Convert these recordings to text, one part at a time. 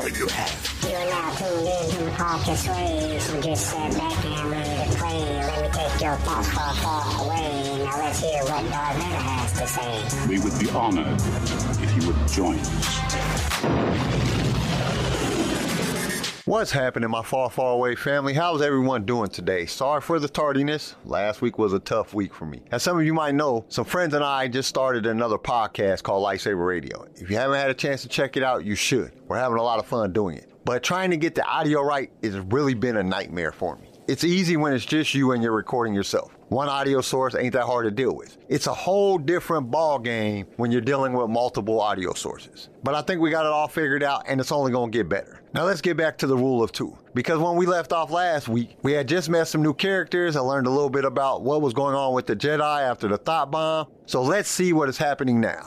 power you have. You're now tuned in to the Podcast Waves, so just sit back and ready to play. Let me take your thoughts far, far away. Now let's hear what Darth Vader has to say. We would be honored if you would join us. What's happening, my far, far away family? How's everyone doing today? Sorry for the tardiness. Last week was a tough week for me. As some of you might know, some friends and I just started another podcast called Lightsaber Radio. If you haven't had a chance to check it out, you should. We're having a lot of fun doing it. But trying to get the audio right has really been a nightmare for me. It's easy when it's just you and you're recording yourself. One audio source ain't that hard to deal with. It's a whole different ball game when you're dealing with multiple audio sources. But I think we got it all figured out, and it's only going to get better. Now let's get back to the rule of two. Because when we left off last week, we had just met some new characters. I learned a little bit about what was going on with the Jedi after the thought bomb. So let's see what is happening now.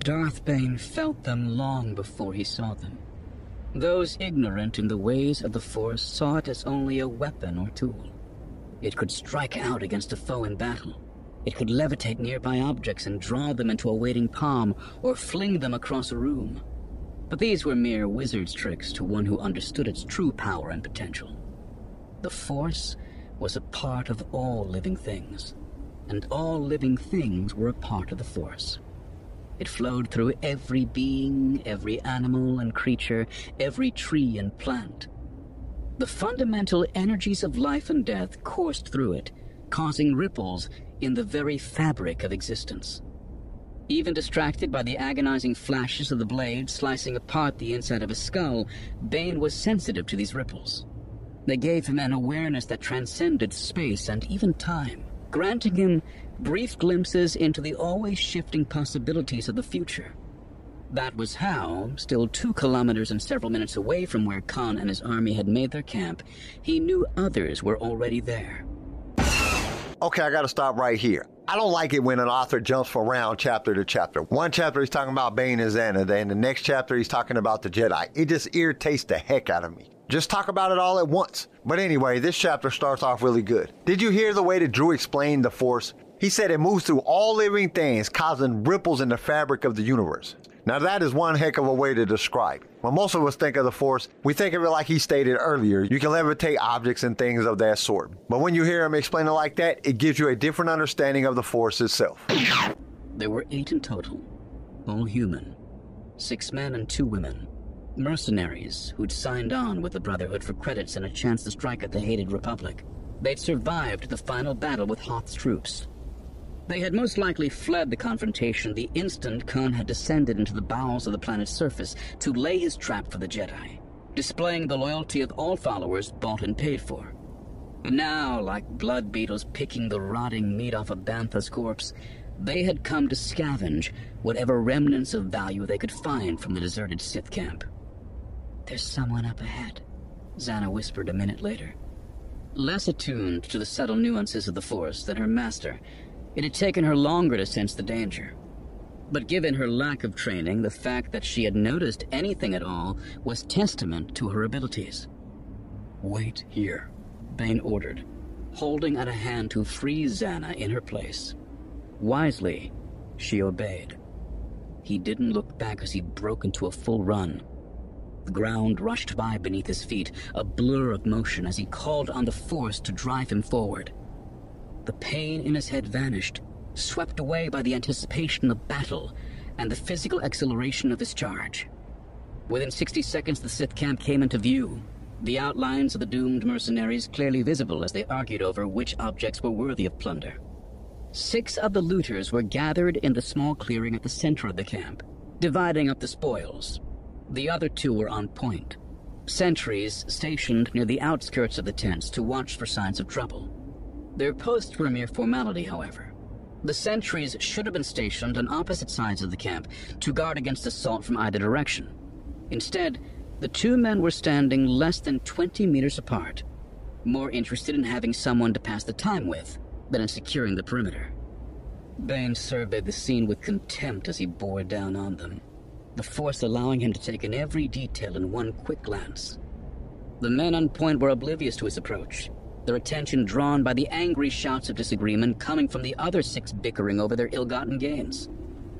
Darth Bane felt them long before he saw them. Those ignorant in the ways of the Force saw it as only a weapon or tool. It could strike out against a foe in battle. It could levitate nearby objects and draw them into a waiting palm or fling them across a room. But these were mere wizard's tricks to one who understood its true power and potential. The Force was a part of all living things, and all living things were a part of the Force. It flowed through every being, every animal and creature, every tree and plant. The fundamental energies of life and death coursed through it, causing ripples in the very fabric of existence. Even distracted by the agonizing flashes of the blade slicing apart the inside of his skull, Bane was sensitive to these ripples. They gave him an awareness that transcended space and even time, granting him brief glimpses into the always shifting possibilities of the future. That was how, still 2 kilometers and several minutes away from where Kaan and his army had made their camp, he knew others were already there. Okay, I gotta stop right here. I don't like it when an author jumps from round chapter to chapter. One chapter he's talking about Bane and Zannah, then the next chapter he's talking about the Jedi. It just irritates the heck out of me. Just talk about it all at once. But anyway, this chapter starts off really good. Did you hear the way that Drew explained the Force? He said it moves through all living things, causing ripples in the fabric of the universe. Now that is one heck of a way to describe it. When most of us think of the Force, we think of it like he stated earlier. You can levitate objects and things of that sort. But when you hear him explain it like that, it gives you a different understanding of the Force itself. There were 8 in total, all human. 6 men and 2 women. Mercenaries who'd signed on with the Brotherhood for credits and a chance to strike at the hated Republic. They'd survived the final battle with Hoth's troops. They had most likely fled the confrontation the instant Kaan had descended into the bowels of the planet's surface to lay his trap for the Jedi, displaying the loyalty of all followers bought and paid for. Now, like blood beetles picking the rotting meat off a bantha's corpse, they had come to scavenge whatever remnants of value they could find from the deserted Sith camp. "There's someone up ahead," Zannah whispered a minute later. Less attuned to the subtle nuances of the Force than her master, it had taken her longer to sense the danger. But given her lack of training, the fact that she had noticed anything at all was testament to her abilities. "Wait here," Bane ordered, holding out a hand to free Zannah in her place. Wisely, she obeyed. He didn't look back as he broke into a full run. The ground rushed by beneath his feet, a blur of motion as he called on the Force to drive him forward. The pain in his head vanished, swept away by the anticipation of battle and the physical exhilaration of his charge. Within 60 seconds, the Sith camp came into view, the outlines of the doomed mercenaries clearly visible as they argued over which objects were worthy of plunder. 6 of the looters were gathered in the small clearing at the center of the camp, dividing up the spoils. The other 2 were on point, sentries stationed near the outskirts of the tents to watch for signs of trouble. Their posts were a mere formality, however. The sentries should have been stationed on opposite sides of the camp to guard against assault from either direction. Instead, the 2 men were standing less than 20 meters apart, more interested in having someone to pass the time with than in securing the perimeter. Bane surveyed the scene with contempt as he bore down on them, the Force allowing him to take in every detail in one quick glance. The men on point were oblivious to his approach, their attention drawn by the angry shouts of disagreement coming from the other 6 bickering over their ill-gotten gains.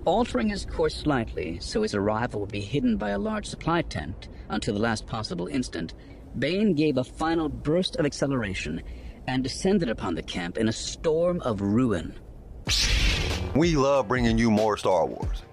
altering his course slightly so his arrival would be hidden by a large supply tent until the last possible instant, Bane gave a final burst of acceleration and descended upon the camp in a storm of ruin. We love bringing you more Star Wars,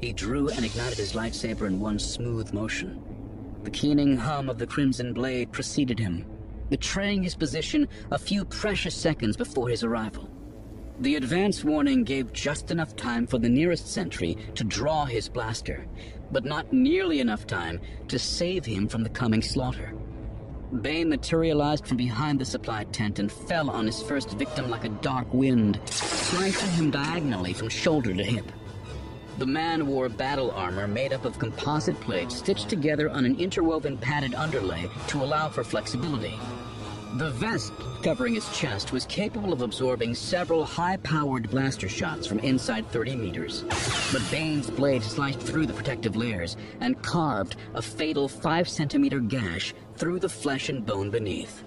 He drew and ignited his lightsaber in one smooth motion. The keening hum of the crimson blade preceded him, betraying his position a few precious seconds before his arrival. The advance warning gave just enough time for the nearest sentry to draw his blaster, but not nearly enough time to save him from the coming slaughter. Bane materialized from behind the supply tent and fell on his first victim like a dark wind, slicing him diagonally from shoulder to hip. The man wore battle armor made up of composite plates stitched together on an interwoven padded underlay to allow for flexibility. The vest covering his chest was capable of absorbing several high-powered blaster shots from inside 30 meters. But Bane's blade sliced through the protective layers and carved a fatal 5-centimeter gash through the flesh and bone beneath.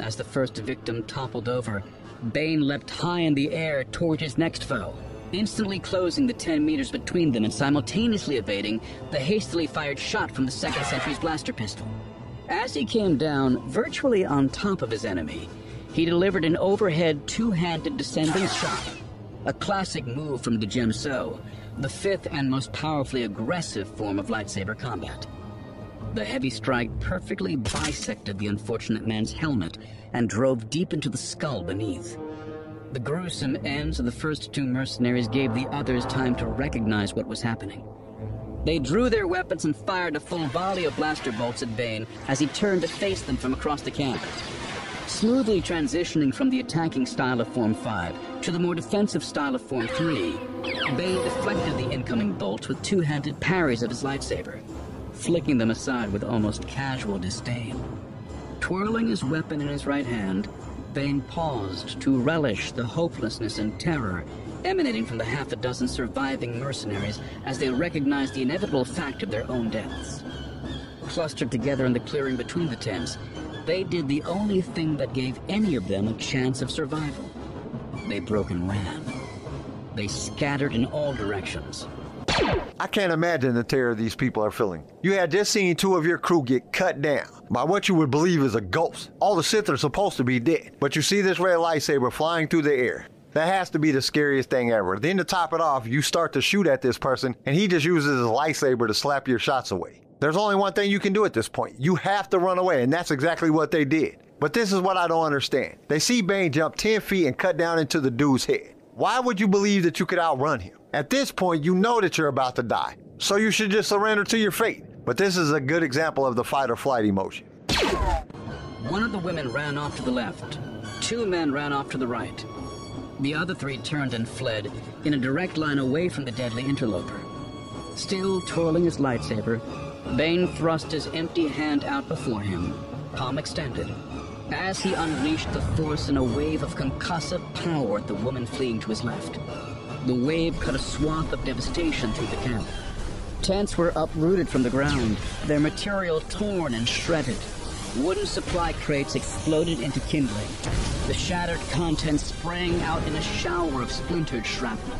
As the first victim toppled over, Bane leapt high in the air toward his next foe, instantly closing the 10 meters between them and simultaneously evading the hastily fired shot from the second sentry's blaster pistol. As he came down, virtually on top of his enemy, he delivered an overhead two-handed descending shot, a classic move from Jem Soh, the fifth and most powerfully aggressive form of lightsaber combat. The heavy strike perfectly bisected the unfortunate man's helmet and drove deep into the skull beneath. The gruesome ends of the first two mercenaries gave the others time to recognize what was happening. They drew their weapons and fired a full volley of blaster bolts at Bane as he turned to face them from across the camp. Smoothly transitioning from the attacking style of Form 5 to the more defensive style of Form 3, Bane deflected the incoming bolts with two-handed parries of his lightsaber, flicking them aside with almost casual disdain. Twirling his weapon in his right hand, Bane paused to relish the hopelessness and terror emanating from the half a dozen surviving mercenaries as they recognized the inevitable fact of their own deaths. Clustered together in the clearing between the tents, they did the only thing that gave any of them a chance of survival. They broke and ran. They scattered in all directions. I can't imagine the terror these people are feeling. You had just seen two of your crew get cut down by what you would believe is a ghost. All the Sith are supposed to be dead, but you see this red lightsaber flying through the air. That has to be the scariest thing ever. Then to top it off, you start to shoot at this person, and he just uses his lightsaber to slap your shots away. There's only one thing you can do at this point. You have to run away, and that's exactly what they did. But this is what I don't understand. They see Bane jump 10 feet and cut down into the dude's head. Why would you believe that you could outrun him? At this point, you know that you're about to die, so you should just surrender to your fate. But this is a good example of the fight or flight emotion. One of the women ran off to the left. Two men ran off to the right. The other three turned and fled in a direct line away from the deadly interloper. Still twirling his lightsaber, Bane thrust his empty hand out before him, palm extended, as he unleashed the force in a wave of concussive power at the woman fleeing to his left. The wave cut a swath of devastation through the camp. Tents were uprooted from the ground, their material torn and shredded. Wooden supply crates exploded into kindling. The shattered contents sprang out in a shower of splintered shrapnel.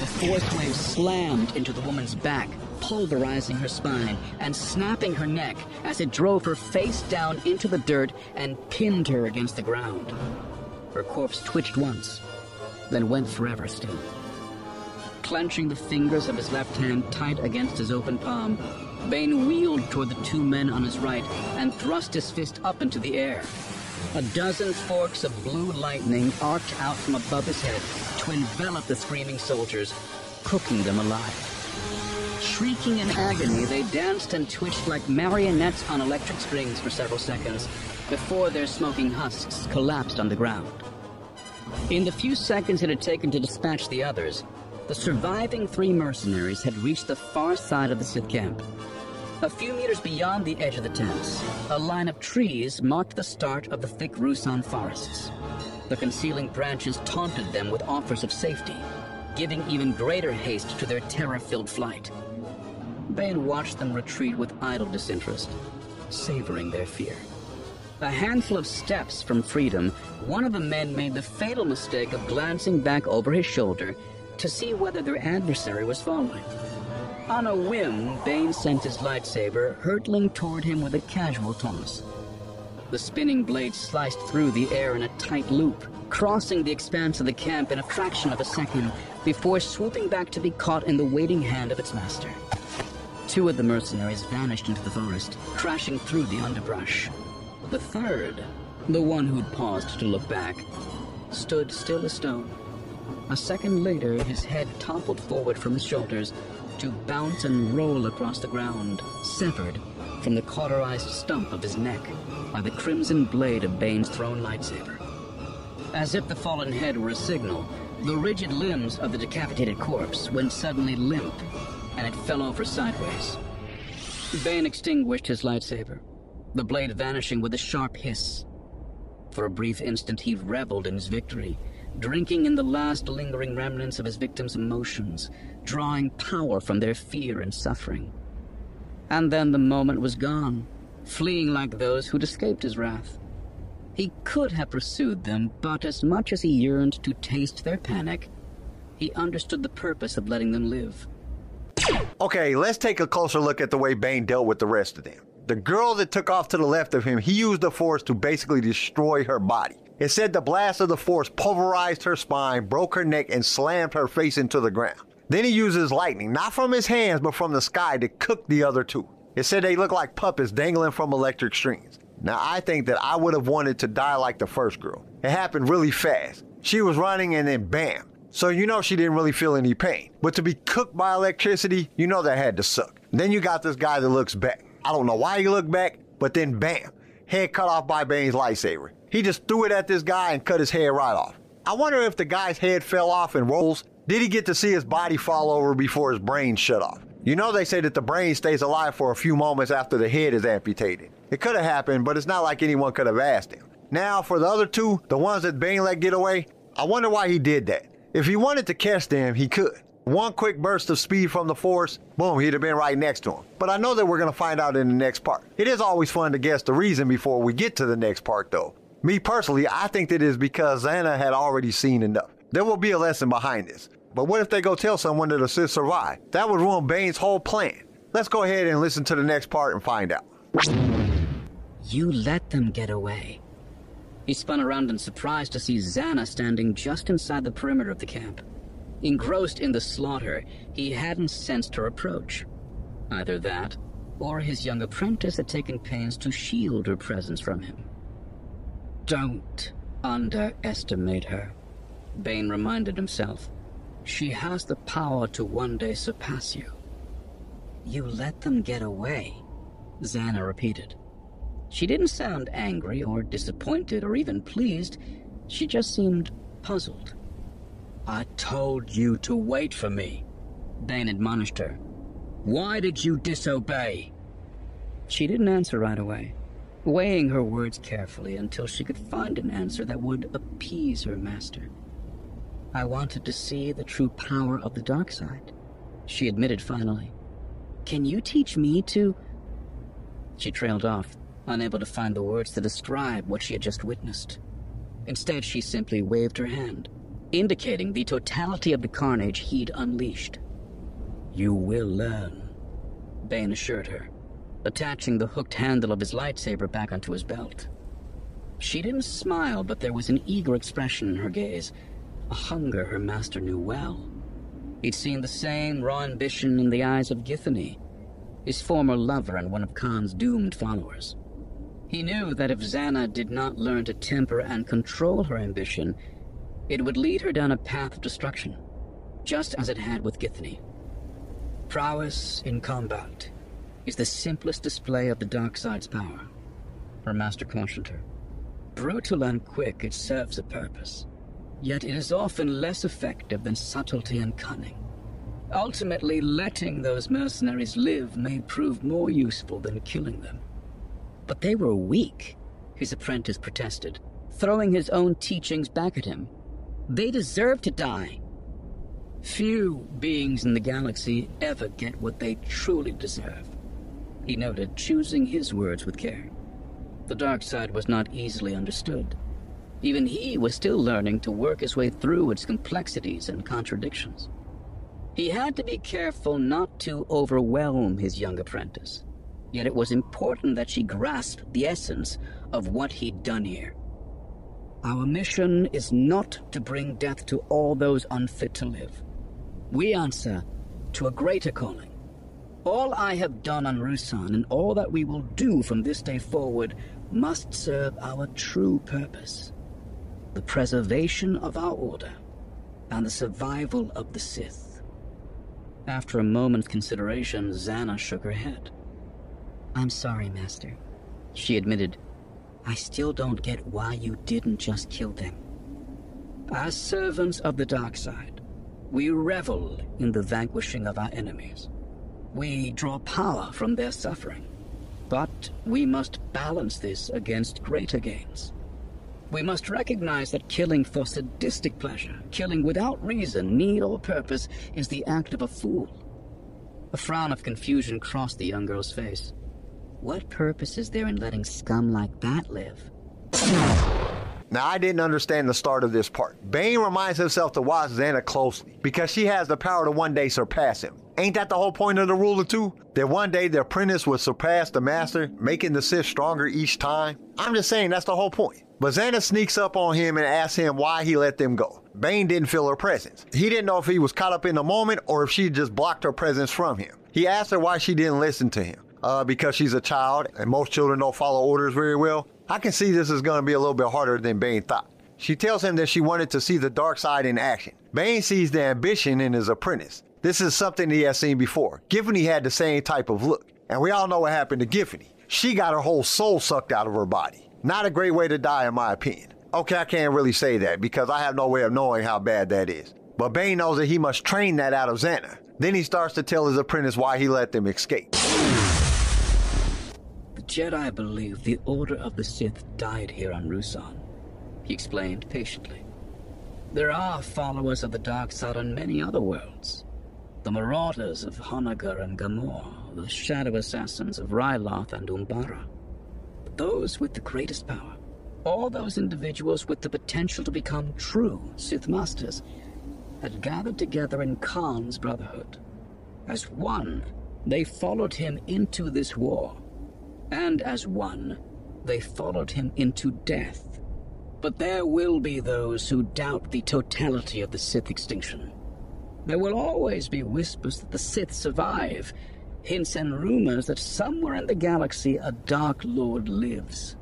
The force wave slammed into the woman's back, pulverizing her spine and snapping her neck as it drove her face down into the dirt and pinned her against the ground. Her corpse twitched once, then went forever still. Clenching the fingers of his left hand tight against his open palm, Bane wheeled toward the two men on his right and thrust his fist up into the air. A dozen forks of blue lightning arced out from above his head to envelop the screaming soldiers, cooking them alive. Shrieking in agony, they danced and twitched like marionettes on electric strings for several seconds before their smoking husks collapsed on the ground. In the few seconds it had taken to dispatch the others, The surviving three mercenaries had reached the far side of the Sith camp. A few meters beyond the edge of the tents, a line of trees marked the start of the thick Ruusan forests. The concealing branches taunted them with offers of safety, giving even greater haste to their terror-filled flight. Bane watched them retreat with idle disinterest, savoring their fear. A handful of steps from freedom, one of the men made the fatal mistake of glancing back over his shoulder to see whether their adversary was following. On a whim, Bane sent his lightsaber hurtling toward him with a casual toss. The spinning blade sliced through the air in a tight loop, crossing the expanse of the camp in a fraction of a second before swooping back to be caught in the waiting hand of its master. Two of the mercenaries vanished into the forest, crashing through the underbrush. The third, the one who'd paused to look back, stood still as stone. A second later, his head toppled forward from his shoulders to bounce and roll across the ground, severed from the cauterized stump of his neck by the crimson blade of Bane's thrown lightsaber. As if the fallen head were a signal, the rigid limbs of the decapitated corpse went suddenly limp, and it fell over sideways. Bane extinguished his lightsaber, the blade vanishing with a sharp hiss. For a brief instant, he reveled in his victory, drinking in the last lingering remnants of his victim's emotions, drawing power from their fear and suffering. And then the moment was gone, fleeing like those who'd escaped his wrath. He could have pursued them, but as much as he yearned to taste their panic, he understood the purpose of letting them live. Okay, let's take a closer look at the way Bane dealt with the rest of them. The girl that took off to the left of him, he used the Force to basically destroy her body. It said the blast of the Force pulverized her spine, broke her neck, and slammed her face into the ground. Then he uses lightning, not from his hands, but from the sky, to cook the other two. It said they look like puppets dangling from electric strings. Now, I think that I would have wanted to die like the first girl. It happened really fast. She was running and then bam. So you know she didn't really feel any pain. But to be cooked by electricity, you know that had to suck. Then you got this guy that looks back. I don't know why he looked back, but then bam, head cut off by Bane's lightsaber. He just threw it at this guy and cut his head right off. I wonder if the guy's head fell off and rolls. Did he get to see his body fall over before his brain shut off? You know they say that the brain stays alive for a few moments after the head is amputated. It could have happened, but it's not like anyone could have asked him. Now, for the other two, the ones that Bane let get away, I wonder why he did that. If he wanted to catch them, he could. One quick burst of speed from the Force, boom, he'd have been right next to him. But I know that we're going to find out in the next part. It is always fun to guess the reason before we get to the next part, though. Me personally, I think that is because Zannah had already seen enough. There will be a lesson behind this. But what if they go tell someone that the Sith survived? That would ruin Bane's whole plan. Let's go ahead and listen to the next part and find out. You let them get away. He spun around in surprise to see Zannah standing just inside the perimeter of the camp. Engrossed in the slaughter, he hadn't sensed her approach. Either that, or his young apprentice had taken pains to shield her presence from him. Don't underestimate her, Bane reminded himself. She has the power to one day surpass you. You let them get away, Zannah repeated. She didn't sound angry or disappointed or even pleased. She just seemed puzzled. I told you to wait for me, Bane admonished her. Why did you disobey? She didn't answer right away, weighing her words carefully until she could find an answer that would appease her master. I wanted to see the true power of the dark side, she admitted finally. Can you teach me to... She trailed off, unable to find the words to describe what she had just witnessed. Instead, she simply waved her hand, indicating the totality of the carnage he'd unleashed. You will learn, Bane assured her, attaching the hooked handle of his lightsaber back onto his belt. She didn't smile, but there was an eager expression in her gaze, a hunger her master knew well. He'd seen the same raw ambition in the eyes of Githany, his former lover and one of Kaan's doomed followers. He knew that if Zannah did not learn to temper and control her ambition, it would lead her down a path of destruction, just as it had with Githany. Prowess in combat is the simplest display of the dark side's power, her master cautioned her. Brutal and quick, it serves a purpose. Yet it is often less effective than subtlety and cunning. Ultimately, letting those mercenaries live may prove more useful than killing them. But they were weak, his apprentice protested, throwing his own teachings back at him. They deserve to die. Few beings in the galaxy ever get what they truly deserve, he noted, choosing his words with care. The dark side was not easily understood. Even he was still learning to work his way through its complexities and contradictions. He had to be careful not to overwhelm his young apprentice, yet it was important that she grasp the essence of what he'd done here. Our mission is not to bring death to all those unfit to live. We answer to a greater calling. All I have done on Ruusan and all that we will do from this day forward must serve our true purpose, the preservation of our order and the survival of the Sith. After a moment's consideration, Zannah shook her head. I'm sorry, Master, she admitted. I still don't get why you didn't just kill them. As servants of the dark side, we revel in the vanquishing of our enemies. We draw power from their suffering, but we must balance this against greater gains. We must recognize that killing for sadistic pleasure, killing without reason, need, or purpose, is the act of a fool. A frown of confusion crossed the young girl's face. What purpose is there in letting scum like that live? Now, I didn't understand the start of this part. Bane reminds himself to watch Zannah closely, because she has the power to one day surpass him. Ain't that the whole point of the Rule of Two? That one day the apprentice would surpass the master, making the Sith stronger each time? I'm just saying, that's the whole point. But Zannah sneaks up on him and asks him why he let them go. Bane didn't feel her presence. He didn't know if he was caught up in the moment or if she just blocked her presence from him. He asked her why she didn't listen to him, because she's a child and most children don't follow orders very well. I can see this is going to be a little bit harder than Bane thought. She tells him that she wanted to see the dark side in action. Bane sees the ambition in his apprentice. This is something he has seen before. Githany had the same type of look. And we all know what happened to Githany. She got her whole soul sucked out of her body. Not a great way to die, in my opinion. Okay, I can't really say that because I have no way of knowing how bad that is. But Bane knows that he must train that out of Zannah. Then he starts to tell his apprentice why he let them escape. The Jedi believe the Order of the Sith died here on Ruusan, he explained patiently. There are followers of the dark side on many other worlds. The Marauders of Honagar and Gamor, the Shadow Assassins of Ryloth and Umbara. Those with the greatest power, all those individuals with the potential to become true Sith Masters, had gathered together in Kaan's Brotherhood. As one, they followed him into this war, and as one, they followed him into death. But there will be those who doubt the totality of the Sith extinction. There will always be whispers that the Sith survive, hints and rumors that somewhere in the galaxy a Dark Lord lives.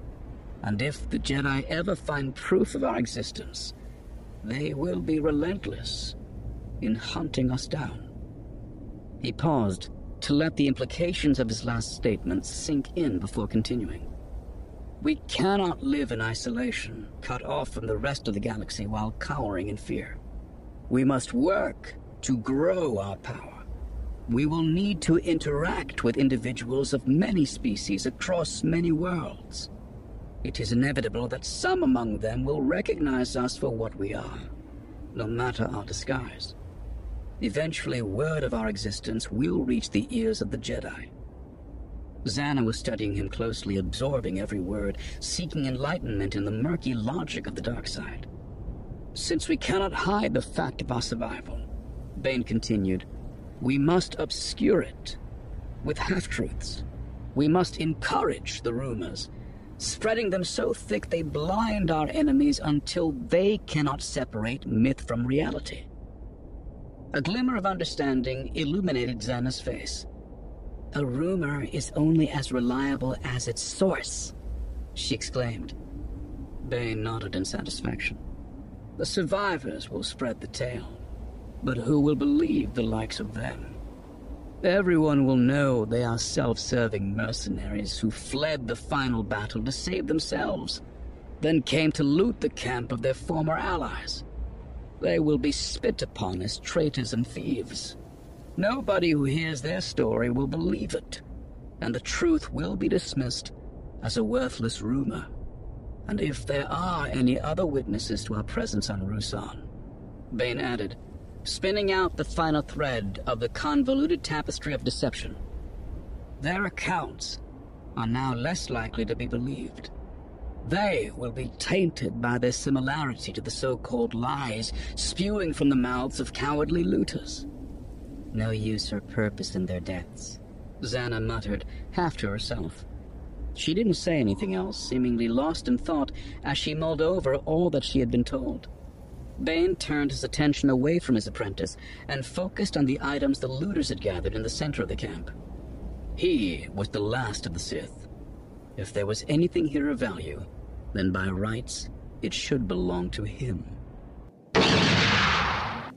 And if the Jedi ever find proof of our existence, they will be relentless in hunting us down. He paused to let the implications of his last statement sink in before continuing. We cannot live in isolation, cut off from the rest of the galaxy while cowering in fear. We must work to grow our power. We will need to interact with individuals of many species across many worlds. It is inevitable that some among them will recognize us for what we are, no matter our disguise. Eventually, word of our existence will reach the ears of the Jedi. Zannah was studying him closely, absorbing every word, seeking enlightenment in the murky logic of the dark side. Since we cannot hide the fact of our survival, Bane continued, we must obscure it with half-truths. We must encourage the rumors, spreading them so thick they blind our enemies until they cannot separate myth from reality. A glimmer of understanding illuminated Zannah's face. A rumor is only as reliable as its source, she exclaimed. Bane nodded in satisfaction. The survivors will spread the tale. But who will believe the likes of them? Everyone will know they are self-serving mercenaries who fled the final battle to save themselves, then came to loot the camp of their former allies, They will be spit upon as traitors and thieves. Nobody who hears their story will believe it, and the truth will be dismissed as a worthless rumor. And if there are any other witnesses to our presence on Ruusan," Bane added, spinning out the final thread of the convoluted tapestry of deception, "their accounts are now less likely to be believed. They will be tainted by their similarity to the so-called lies spewing from the mouths of cowardly looters." "No use or purpose in their deaths," Zannah muttered, half to herself. She didn't say anything else, seemingly lost in thought as she mulled over all that she had been told. Bane turned his attention away from his apprentice and focused on the items the looters had gathered in the center of the camp. He was the last of the Sith. If there was anything here of value, then by rights, it should belong to him.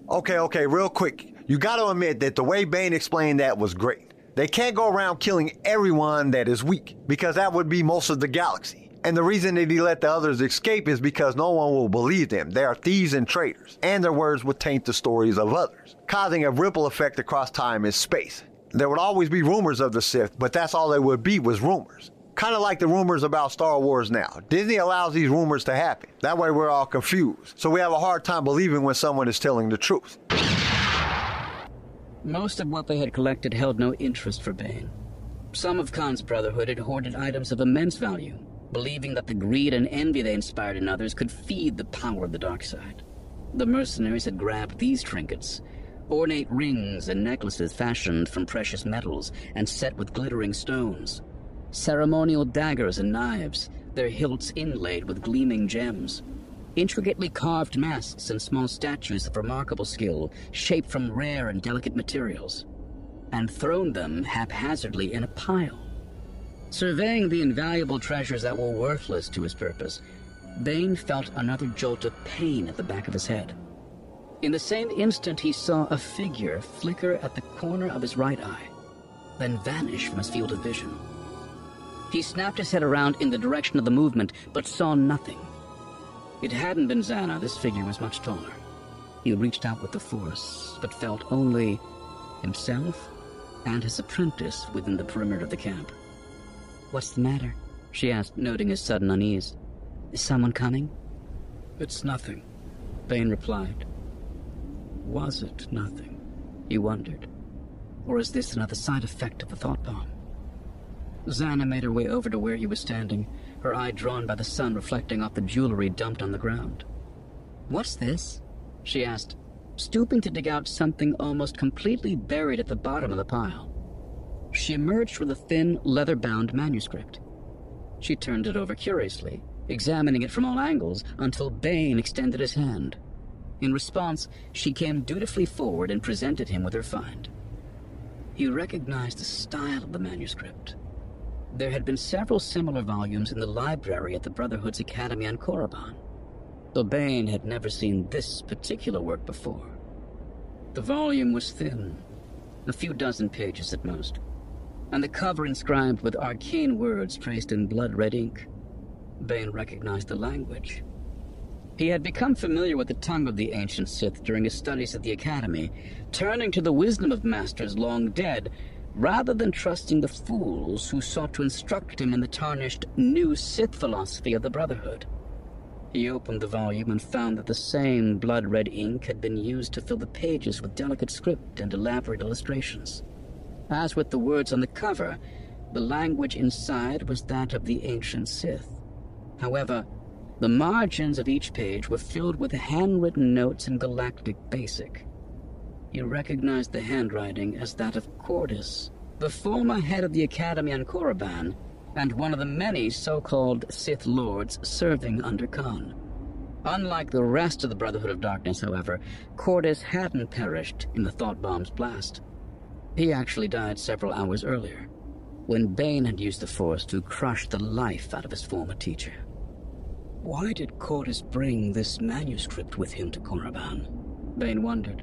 Okay, real quick. You gotta admit that the way Bane explained that was great. They can't go around killing everyone that is weak, because that would be most of the galaxy. And the reason that he let the others escape is because no one will believe them. They are thieves and traitors, and their words would taint the stories of others, causing a ripple effect across time and space. There would always be rumors of the Sith, but that's all they would be, was rumors. Kind of like the rumors about Star Wars now. Disney allows these rumors to happen. That way we're all confused. So we have a hard time believing when someone is telling the truth. Most of what they had collected held no interest for Bane. Some of Khan's Brotherhood had hoarded items of immense value, believing that the greed and envy they inspired in others could feed the power of the dark side. The mercenaries had grabbed these trinkets, ornate rings and necklaces fashioned from precious metals and set with glittering stones. Ceremonial daggers and knives, their hilts inlaid with gleaming gems. Intricately carved masks and small statues of remarkable skill, shaped from rare and delicate materials. And thrown them haphazardly in a pile. Surveying the invaluable treasures that were worthless to his purpose, Bane felt another jolt of pain at the back of his head. In the same instant, he saw a figure flicker at the corner of his right eye, then vanish from his field of vision. He snapped his head around in the direction of the movement, but saw nothing. It hadn't been Zannah. This figure was much taller. He reached out with the Force, but felt only himself and his apprentice within the perimeter of the camp. "What's the matter?" she asked, noting his sudden unease. "Is someone coming?" "It's nothing," Bane replied. Was it nothing? He wondered. Or is this another side effect of the thought bomb? Zannah made her way over to where he was standing, her eye drawn by the sun reflecting off the jewelry dumped on the ground. "What's this?" she asked, stooping to dig out something almost completely buried at the bottom of the pile. She emerged with a thin, leather-bound manuscript. She turned it over curiously, examining it from all angles until Bane extended his hand. In response, she came dutifully forward and presented him with her find. He recognized the style of the manuscript. There had been several similar volumes in the library at the Brotherhood's Academy on Korriban, though Bane had never seen this particular work before. The volume was thin, a few dozen pages at most, and the cover inscribed with arcane words traced in blood-red ink. Bane recognized the language. He had become familiar with the tongue of the ancient Sith during his studies at the Academy, turning to the wisdom of masters long dead, rather than trusting the fools who sought to instruct him in the tarnished new Sith philosophy of the Brotherhood. He opened the volume and found that the same blood-red ink had been used to fill the pages with delicate script and elaborate illustrations. As with the words on the cover, the language inside was that of the ancient Sith. However, the margins of each page were filled with handwritten notes in galactic basic. He recognized the handwriting as that of Cordis, the former head of the Academy on Korriban, and one of the many so-called Sith Lords serving under Kaan. Unlike the rest of the Brotherhood of Darkness, however, Cordis hadn't perished in the thought bomb's blast. He actually died several hours earlier, when Bane had used the Force to crush the life out of his former teacher. Why did Cordis bring this manuscript with him to Korriban? Bane wondered.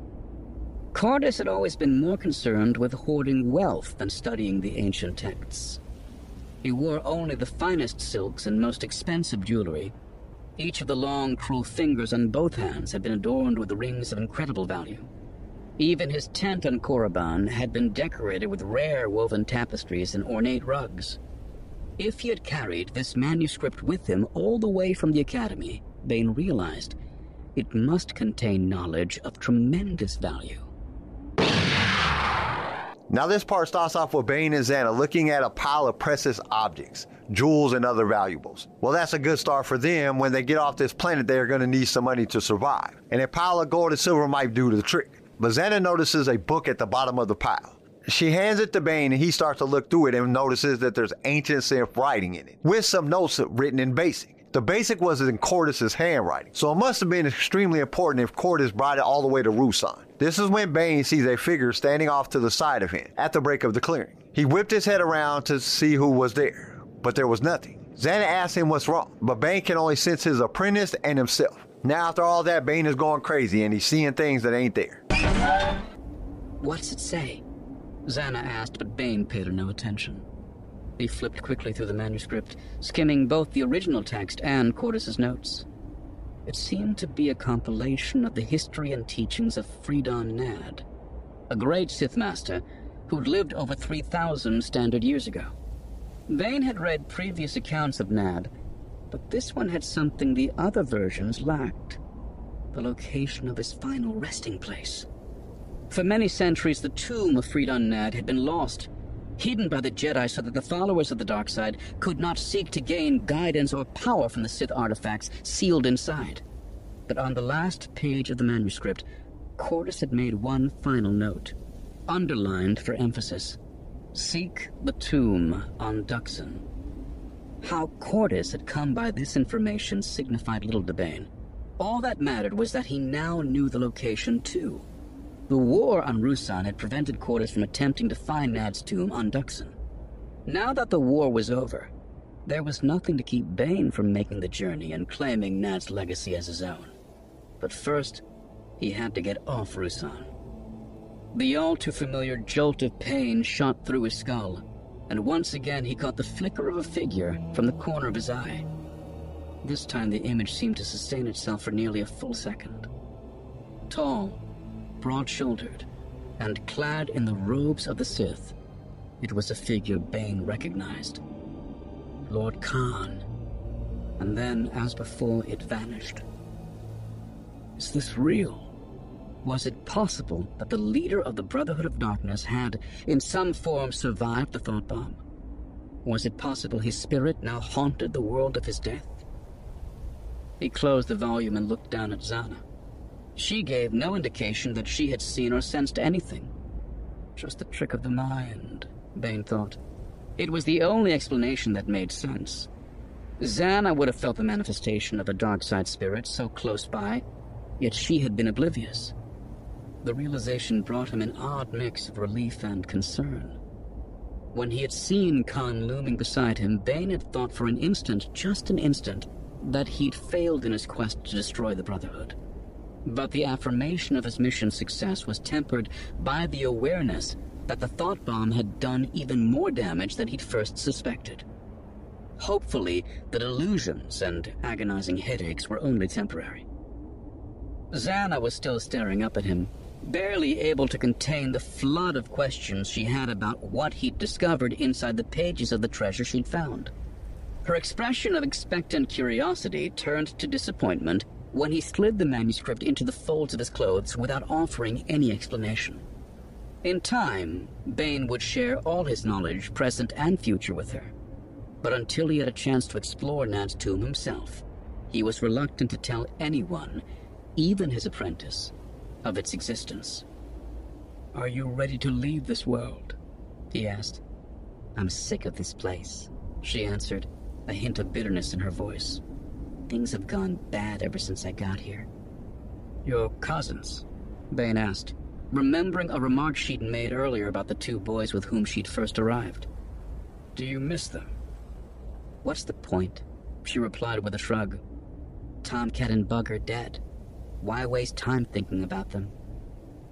Cordis had always been more concerned with hoarding wealth than studying the ancient texts. He wore only the finest silks and most expensive jewelry, Each of the long, cruel fingers on both hands had been adorned with rings of incredible value. Even his tent on Korriban had been decorated with rare woven tapestries and ornate rugs. If he had carried this manuscript with him all the way from the academy, Bane realized it must contain knowledge of tremendous value. Now this part starts off with Bane and Zannah looking at a pile of precious objects, jewels and other valuables. Well, that's a good start for them. When they get off this planet, they're going to need some money to survive. And a pile of gold and silver might do the trick. But Zannah notices a book at the bottom of the pile. She hands it to Bane and he starts to look through it and notices that there's ancient Sith writing in it, with some notes written in Basic. The Basic was in Cordis' handwriting, so it must have been extremely important if Cordis brought it all the way to Ruusan. This is when Bane sees a figure standing off to the side of him at the break of the clearing. He whipped his head around to see who was there, but there was nothing. Zannah asks him what's wrong, but Bane can only sense his apprentice and himself. Now after all that, Bane is going crazy and he's seeing things that ain't there. What's it say? Zannah asked, but Bane paid her no attention. He flipped quickly through the manuscript, skimming both the original text and Cordis' notes. It seemed to be a compilation of the history and teachings of Freedon Nadd, a great Sith master who'd lived over 3,000 standard years ago. Bane had read previous accounts of Nadd, but this one had something the other versions lacked: the location of his final resting place. For many centuries, the tomb of Freedon Nadd had been lost, hidden by the Jedi so that the followers of the dark side could not seek to gain guidance or power from the Sith artifacts sealed inside. But on the last page of the manuscript, Cordis had made one final note, underlined for emphasis: seek the tomb on Dxun. How Cordis had come by this information signified little to Bane. All that mattered was that he now knew the location too. The war on Ruusan had prevented Cordis from attempting to find Nadd's tomb on Dxun. Now that the war was over, there was nothing to keep Bane from making the journey and claiming Nadd's legacy as his own. But first, he had to get off Ruusan. The all-too-familiar jolt of pain shot through his skull, and once again he caught the flicker of a figure from the corner of his eye. This time the image seemed to sustain itself for nearly a full second. Tall, broad-shouldered, and clad in the robes of the Sith, it was a figure Bane recognized: Lord Kaan. And then, as before, it vanished. Is this real? Was it possible that the leader of the Brotherhood of Darkness had, in some form, survived the thought bomb? Was it possible his spirit now haunted the world of his death? He closed the volume and looked down at Zannah. She gave no indication that she had seen or sensed anything. Just the trick of the mind, Bane thought. It was the only explanation that made sense. Zannah would have felt the manifestation of a dark side spirit so close by, yet she had been oblivious. The realization brought him an odd mix of relief and concern. When he had seen Kaan looming beside him, Bane had thought for an instant, just an instant, that he'd failed in his quest to destroy the Brotherhood. But the affirmation of his mission's success was tempered by the awareness that the thought bomb had done even more damage than he'd first suspected. Hopefully, the delusions and agonizing headaches were only temporary. Zannah was still staring up at him, barely able to contain the flood of questions she had about what he'd discovered inside the pages of the treasure she'd found. Her expression of expectant curiosity turned to disappointment when he slid the manuscript into the folds of his clothes without offering any explanation. In time, Bane would share all his knowledge, present and future, with her. But until he had a chance to explore Nadd's tomb himself, he was reluctant to tell anyone, even his apprentice, of its existence. "Are you ready to leave this world?" he asked. "I'm sick of this place," she answered, a hint of bitterness in her voice. "Things have gone bad ever since I got here." "Your cousins?" Bane asked, remembering a remark she'd made earlier about the two boys with whom she'd first arrived. "Do you miss them?" "What's the point?" she replied with a shrug. "Tomcat and Bug are dead. Why waste time thinking about them?"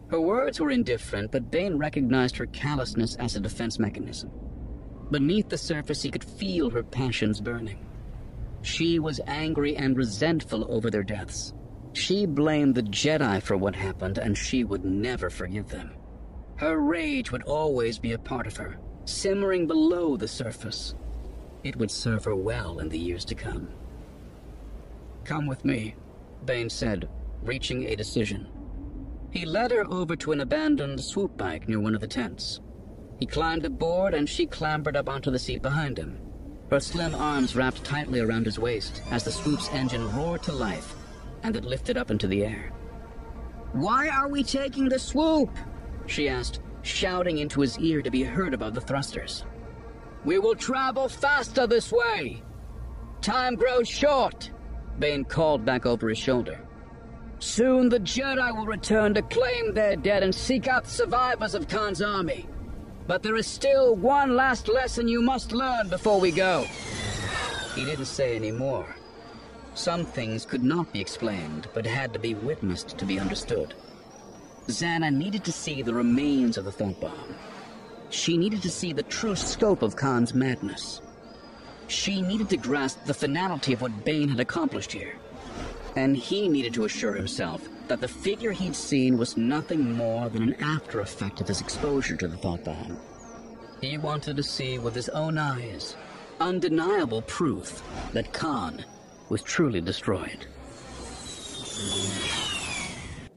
Her words were indifferent, but Bane recognized her callousness as a defense mechanism. Beneath the surface, he could feel her passions burning. She was angry and resentful over their deaths. She blamed the Jedi for what happened, and she would never forgive them. Her rage would always be a part of her, simmering below the surface. It would serve her well in the years to come. "Come with me," Bane said, reaching a decision. He led her over to an abandoned swoop bike near one of the tents. He climbed aboard, and she clambered up onto the seat behind him, her slim arms wrapped tightly around his waist as the swoop's engine roared to life and it lifted up into the air. "Why are we taking the swoop?" she asked, shouting into his ear to be heard above the thrusters. "We will travel faster this way. Time grows short," Bane called back over his shoulder. "Soon the Jedi will return to claim their dead and seek out the survivors of Kaan's army. But there is still one last lesson you must learn before we go." He didn't say any more. Some things could not be explained, but had to be witnessed to be understood. Zannah needed to see the remains of the thought bomb. She needed to see the true scope of Kaan's madness. She needed to grasp the finality of what Bane had accomplished here. And he needed to assure himself that the figure he'd seen was nothing more than an after-effect of his exposure to the thought bomb. He wanted to see with his own eyes undeniable proof that Kaan was truly destroyed.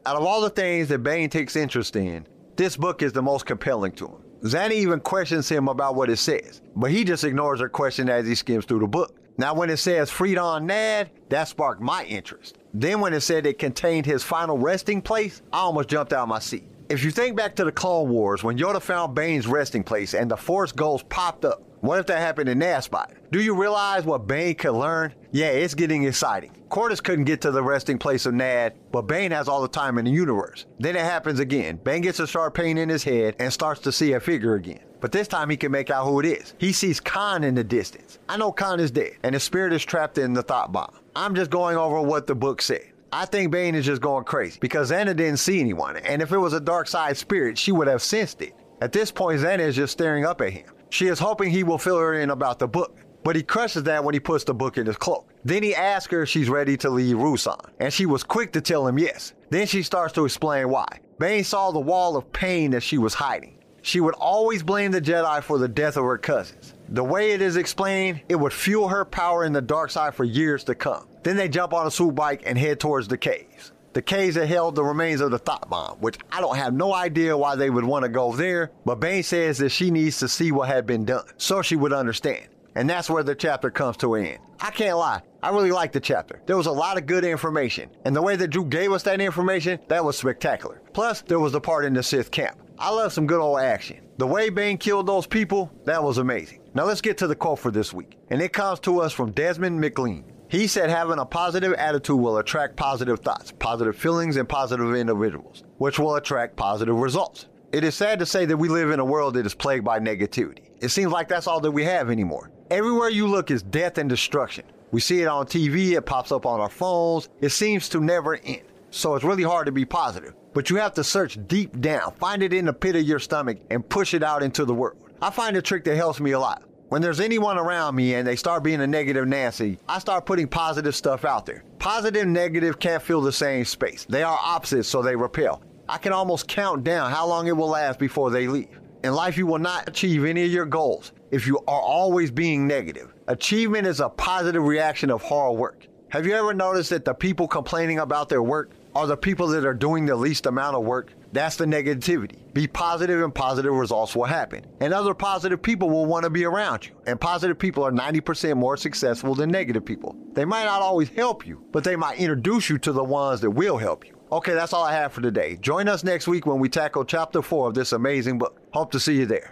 Out of all the things that Bane takes interest in, this book is the most compelling to him. Zannah even questions him about what it says, but he just ignores her question as he skims through the book. Now, when it says Freedon Nadd, that sparked my interest. Then when it said it contained his final resting place, I almost jumped out of my seat. If you think back to the Clone Wars, when Yoda found Bane's resting place and the Force Ghost popped up, what if that happened in Nadd's spot? Do you realize what Bane could learn? Yeah, it's getting exciting. Cordis couldn't get to the resting place of Nadd, but Bane has all the time in the universe. Then it happens again. Bane gets a sharp pain in his head and starts to see a figure again. But this time he can make out who it is. He sees Kaan in the distance. I know Kaan is dead, and his spirit is trapped in the thought bomb. I'm just going over what the book said. I think Bane is just going crazy, because Zannah didn't see anyone, and if it was a dark side spirit, she would have sensed it. At this point, Zannah is just staring up at him. She is hoping he will fill her in about the book, but he crushes that when he puts the book in his cloak. Then he asks her if she's ready to leave Ruusan, and she was quick to tell him yes. Then she starts to explain why. Bane saw the wall of pain that she was hiding. She would always blame the Jedi for the death of her cousins. The way it is explained, it would fuel her power in the dark side for years to come. Then they jump on a swoop bike and head towards the caves. The caves that held the remains of the thought bomb, which I don't have no idea why they would want to go there, but Bane says that she needs to see what had been done, so she would understand. And that's where the chapter comes to an end. I can't lie, I really liked the chapter. There was a lot of good information, and the way that Drew gave us that information, that was spectacular. Plus, there was the part in the Sith camp. I love some good old action. The way Bane killed those people, that was amazing. Now let's get to the quote for this week, and it comes to us from Desmond McLean. He said having a positive attitude will attract positive thoughts, positive feelings, and positive individuals, which will attract positive results. It is sad to say that we live in a world that is plagued by negativity. It seems like that's all that we have anymore. Everywhere you look is death and destruction. We see it on TV, it pops up on our phones. It seems to never end. So it's really hard to be positive. But you have to search deep down, find it in the pit of your stomach, and push it out into the world. I find a trick that helps me a lot. When there's anyone around me and they start being a negative Nancy, I start putting positive stuff out there. Positive and negative can't fill the same space. They are opposites, so they repel. I can almost count down how long it will last before they leave. In life, you will not achieve any of your goals if you are always being negative. Achievement is a positive reaction of hard work. Have you ever noticed that the people complaining about their work are the people that are doing the least amount of work? That's the negativity. Be positive and positive results will happen. And other positive people will want to be around you. And positive people are 90% more successful than negative people. They might not always help you, but they might introduce you to the ones that will help you. Okay, that's all I have for today. Join us next week when we tackle Chapter 4 of this amazing book. Hope to see you there.